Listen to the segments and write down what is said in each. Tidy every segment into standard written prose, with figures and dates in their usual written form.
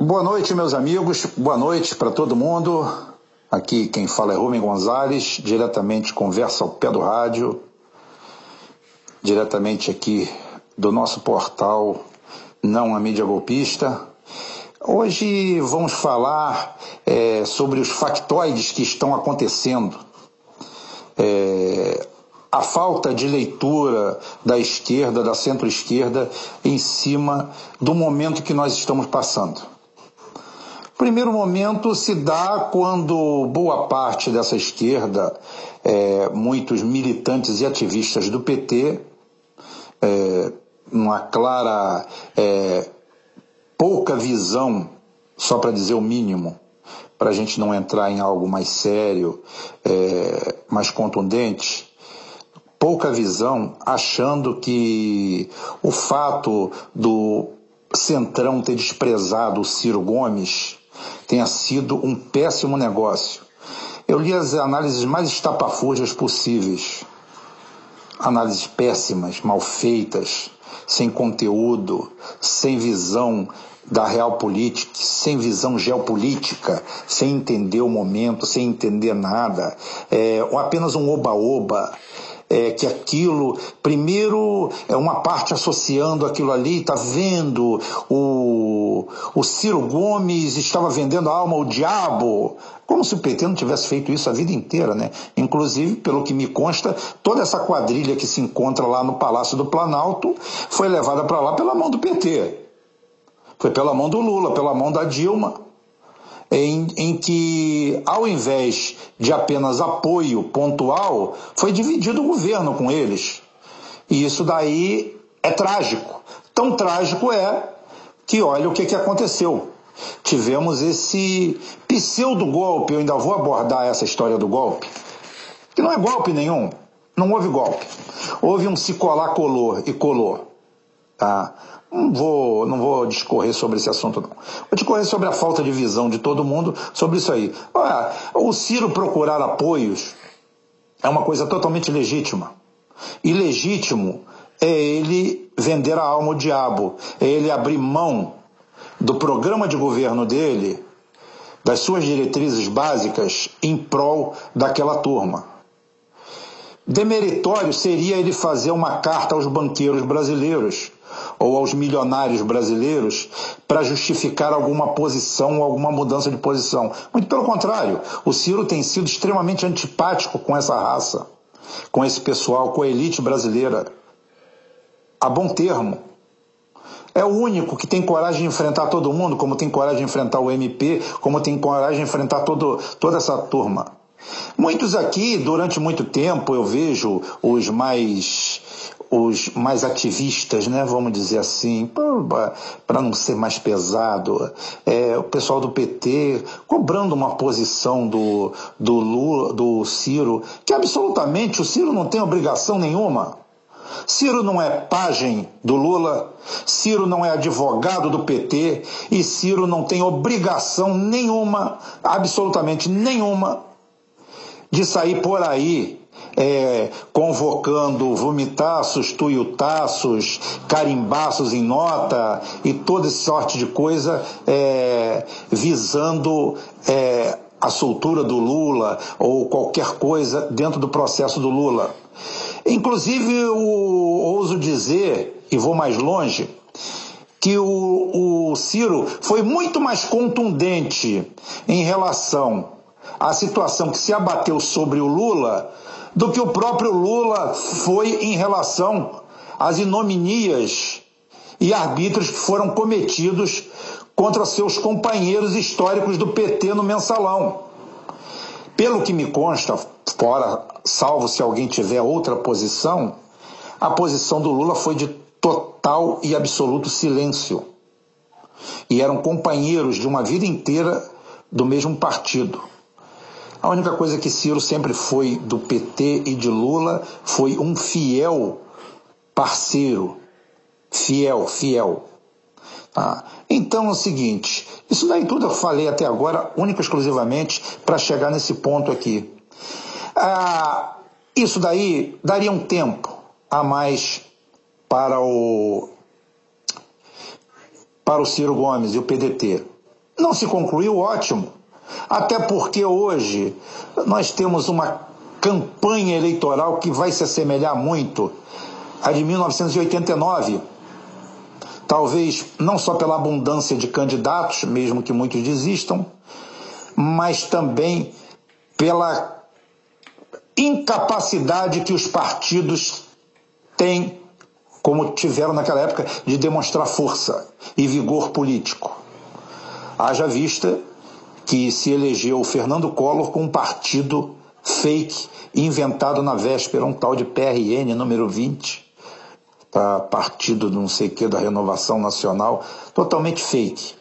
Boa noite, meus amigos. Boa noite para todo mundo. Aqui quem fala é Rubem Gonzalez, diretamente Conversa ao Pé do Rádio, diretamente aqui do nosso portal Não a Mídia Golpista. Hoje vamos falar sobre os factoides que estão acontecendo. A falta de leitura da esquerda, da centro-esquerda, em cima do momento que nós estamos passando. O primeiro momento se dá quando boa parte dessa esquerda, muitos militantes e ativistas do PT, uma clara... pouca visão, só para dizer o mínimo, para a gente não entrar em algo mais sério, mais contundente, pouca visão, achando que o fato do Centrão ter desprezado o Ciro Gomes tenha sido um péssimo negócio. Eu li as análises mais estapafúrdias possíveis, análises péssimas, mal feitas, sem conteúdo, sem visão da real política, sem visão geopolítica, sem entender o momento, sem entender nada, apenas um oba-oba, que aquilo, primeiro, uma parte associando aquilo ali, tá vendo, o Ciro Gomes estava vendendo a alma ao diabo, como se o PT não tivesse feito isso a vida inteira, né? Inclusive, pelo que me consta, toda essa quadrilha que se encontra lá no Palácio do Planalto foi levada para lá pela mão do PT. Foi pela mão do Lula, pela mão da Dilma, em que, ao invés de apenas apoio pontual, foi dividido o governo com eles. E isso daí é trágico. Tão trágico é que olha o que aconteceu. Tivemos esse pseudo-golpe, eu ainda vou abordar essa história do golpe, que não é golpe nenhum, não houve golpe. Houve um se colar, colou e colou. Tá? Não vou discorrer sobre esse assunto, não. Vou discorrer sobre a falta de visão de todo mundo sobre isso aí. Olha, o Ciro procurar apoios é uma coisa totalmente legítima. Ilegítimo é ele vender a alma ao diabo, é ele abrir mão do programa de governo dele, das suas diretrizes básicas, em prol daquela turma. Demeritório seria ele fazer uma carta aos banqueiros brasileiros ou aos milionários brasileiros para justificar alguma posição ou alguma mudança de posição. Muito pelo contrário, o Ciro tem sido extremamente antipático com essa raça, com esse pessoal, com a elite brasileira. A bom termo. É o único que tem coragem de enfrentar todo mundo, como tem coragem de enfrentar o MP, como tem coragem de enfrentar toda essa turma. Muitos aqui, durante muito tempo, eu vejo os mais ativistas, né, vamos dizer assim, para não ser mais pesado, o pessoal do PT cobrando uma posição do Lula, do Ciro, que absolutamente o Ciro não tem obrigação nenhuma. Ciro não é pajem do Lula, Ciro não é advogado do PT e Ciro não tem obrigação nenhuma, absolutamente nenhuma, de sair por aí convocando vomitaços, tuiutaços, carimbaços em nota e toda sorte de coisa visando a soltura do Lula ou qualquer coisa dentro do processo do Lula. Inclusive, eu ouso dizer, e vou mais longe, que o Ciro foi muito mais contundente em relação à situação que se abateu sobre o Lula do que o próprio Lula foi em relação às inominias e arbítrios que foram cometidos contra seus companheiros históricos do PT no Mensalão. Pelo que me consta, fora, salvo se alguém tiver outra posição, a posição do Lula foi de total e absoluto silêncio. E eram companheiros de uma vida inteira do mesmo partido. A única coisa que Ciro sempre foi do PT e de Lula foi um fiel parceiro. Fiel. Ah, então é o seguinte, isso daí tudo eu falei até agora, única e exclusivamente, para chegar nesse ponto aqui. Isso daí daria um tempo, a mais para o Ciro Gomes e o PDT. Não se concluiu, ótimo. Até porque hoje nós temos uma campanha eleitoral que vai se assemelhar muito à de 1989. Talvez não só pela abundância de candidatos, mesmo que muitos desistam, mas também pela incapacidade que os partidos têm, como tiveram naquela época, de demonstrar força e vigor político. Haja vista que se elegeu o Fernando Collor com um partido fake, inventado na véspera, um tal de PRN número 20, partido não sei o que da Renovação Nacional, totalmente fake.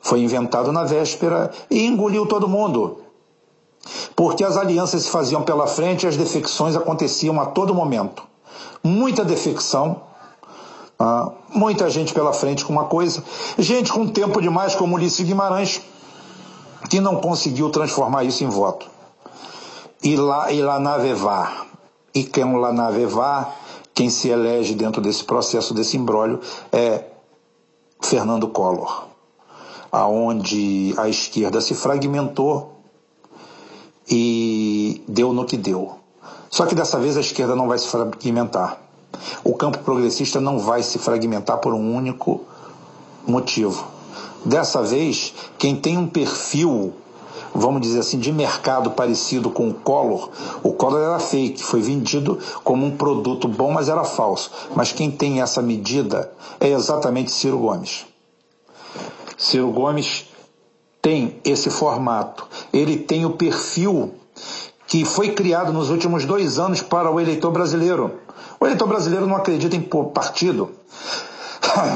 Foi inventado na véspera e engoliu todo mundo, porque as alianças se faziam pela frente e as defecções aconteciam a todo momento. Muita defecção, muita gente pela frente com uma coisa, gente com tempo demais como Ulisses Guimarães, que não conseguiu transformar isso em voto. E lá na Vevá, quem se elege dentro desse processo, desse imbróglio, é Fernando Collor, aonde a esquerda se fragmentou e deu no que deu. Só que dessa vez a esquerda não vai se fragmentar. O campo progressista não vai se fragmentar por um único motivo. Dessa vez, quem tem um perfil, vamos dizer assim, de mercado parecido com o Collor era fake, foi vendido como um produto bom, mas era falso. Mas quem tem essa medida é exatamente Ciro Gomes. Ciro Gomes tem esse formato, ele tem o perfil que foi criado nos últimos 2 anos para o eleitor brasileiro. O eleitor brasileiro não acredita em partido.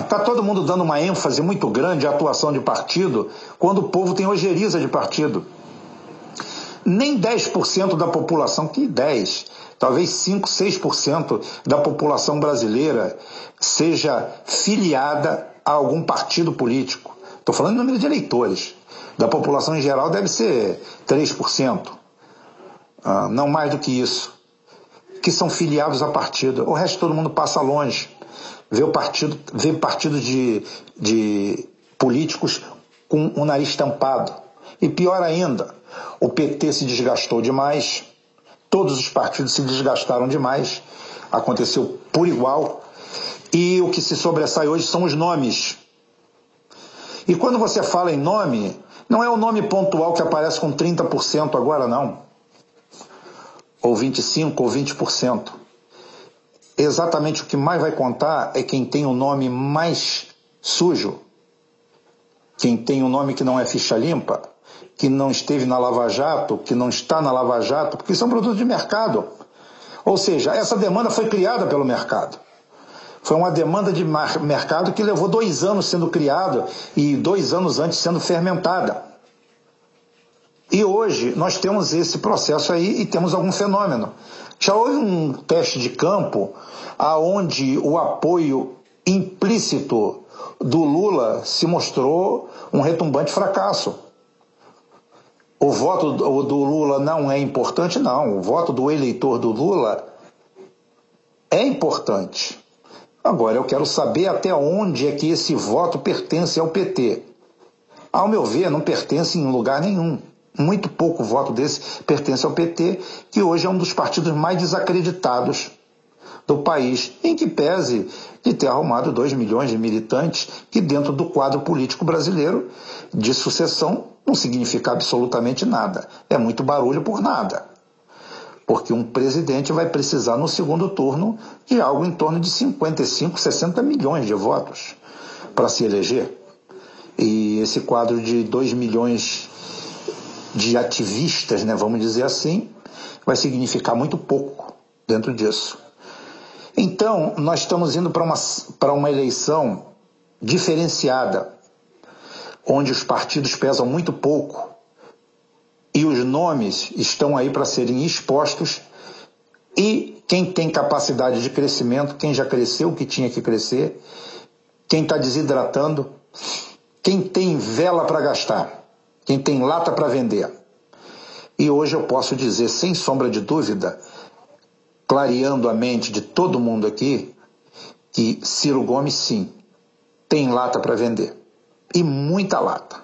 Está todo mundo dando uma ênfase muito grande à atuação de partido, quando o povo tem ojeriza de partido. Nem 10% da população, que 10%, talvez 5%, 6% da população brasileira seja filiada a algum partido político. Estou falando em número de eleitores. Da população em geral deve ser 3%, não mais do que isso, que são filiados a partido. O resto todo mundo passa longe. Vê partido de políticos com o nariz tampado. E pior ainda, o PT se desgastou demais, todos os partidos se desgastaram demais, aconteceu por igual, e o que se sobressai hoje são os nomes. E quando você fala em nome, não é o nome pontual que aparece com 30% agora, não. Ou 25%, ou 20%. Exatamente o que mais vai contar é quem tem o nome mais sujo, quem tem o nome que não é ficha limpa, que não esteve na Lava Jato, que não está na Lava Jato, porque isso é um produto de mercado. Ou seja, essa demanda foi criada pelo mercado. Foi uma demanda de mercado que levou 2 anos sendo criada e 2 anos antes sendo fermentada. E hoje nós temos esse processo aí e temos algum fenômeno. Já houve um teste de campo aonde o apoio implícito do Lula se mostrou um retumbante fracasso. O voto do Lula não é importante, não. O voto do eleitor do Lula é importante. Agora, eu quero saber até onde é que esse voto pertence ao PT. Ao meu ver, não pertence em lugar nenhum. Muito pouco voto desse pertence ao PT, que hoje é um dos partidos mais desacreditados do país, em que pese de ter arrumado 2 milhões de militantes, que dentro do quadro político brasileiro de sucessão não significa absolutamente nada. É muito barulho por nada, porque um presidente vai precisar no segundo turno de algo em torno de 55, 60 milhões de votos para se eleger. E esse quadro de 2 milhões de ativistas, né, vamos dizer assim, vai significar muito pouco dentro disso. Então, nós estamos indo para uma eleição diferenciada, onde os partidos pesam muito pouco e os nomes estão aí para serem expostos, e quem tem capacidade de crescimento, quem já cresceu, que tinha que crescer, quem está desidratando, quem tem vela para gastar, quem tem lata para vender. E hoje eu posso dizer, sem sombra de dúvida, clareando a mente de todo mundo aqui que Ciro Gomes, sim, tem lata para vender. E muita lata.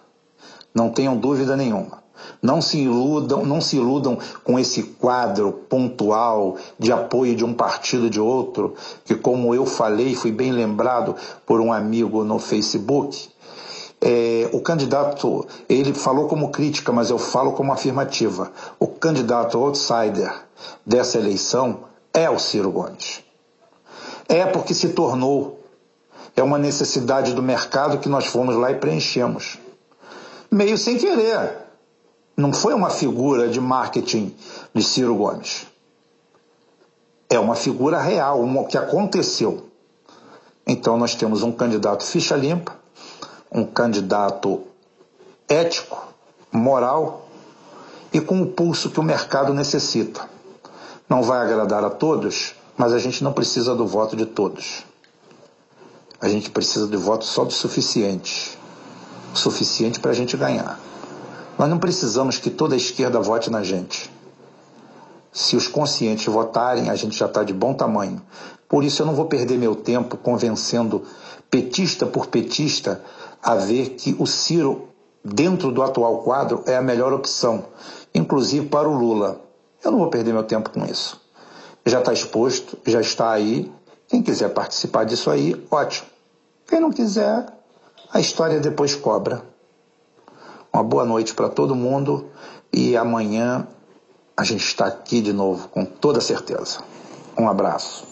Não tenham dúvida nenhuma. Não se iludam com esse quadro pontual de apoio de um partido ou de outro, que, como eu falei, fui bem lembrado por um amigo no Facebook. O candidato, ele falou como crítica, mas eu falo como afirmativa. O candidato outsider dessa eleição é o Ciro Gomes. É porque se tornou. É uma necessidade do mercado que nós fomos lá e preenchemos. Meio sem querer. Não foi uma figura de marketing de Ciro Gomes. É uma figura real, que aconteceu. Então nós temos um candidato ficha limpa, um candidato ético, moral e com o pulso que o mercado necessita. Não vai agradar a todos, mas a gente não precisa do voto de todos. A gente precisa de voto só do suficiente. O suficiente para a gente ganhar. Nós não precisamos que toda a esquerda vote na gente. Se os conscientes votarem, a gente já está de bom tamanho. Por isso eu não vou perder meu tempo convencendo petista por petista a ver que o Ciro, dentro do atual quadro, é a melhor opção, inclusive para o Lula. Eu não vou perder meu tempo com isso. Já está exposto, já está aí. Quem quiser participar disso aí, ótimo. Quem não quiser, a história depois cobra. Uma boa noite para todo mundo e amanhã a gente está aqui de novo, com toda certeza. Um abraço.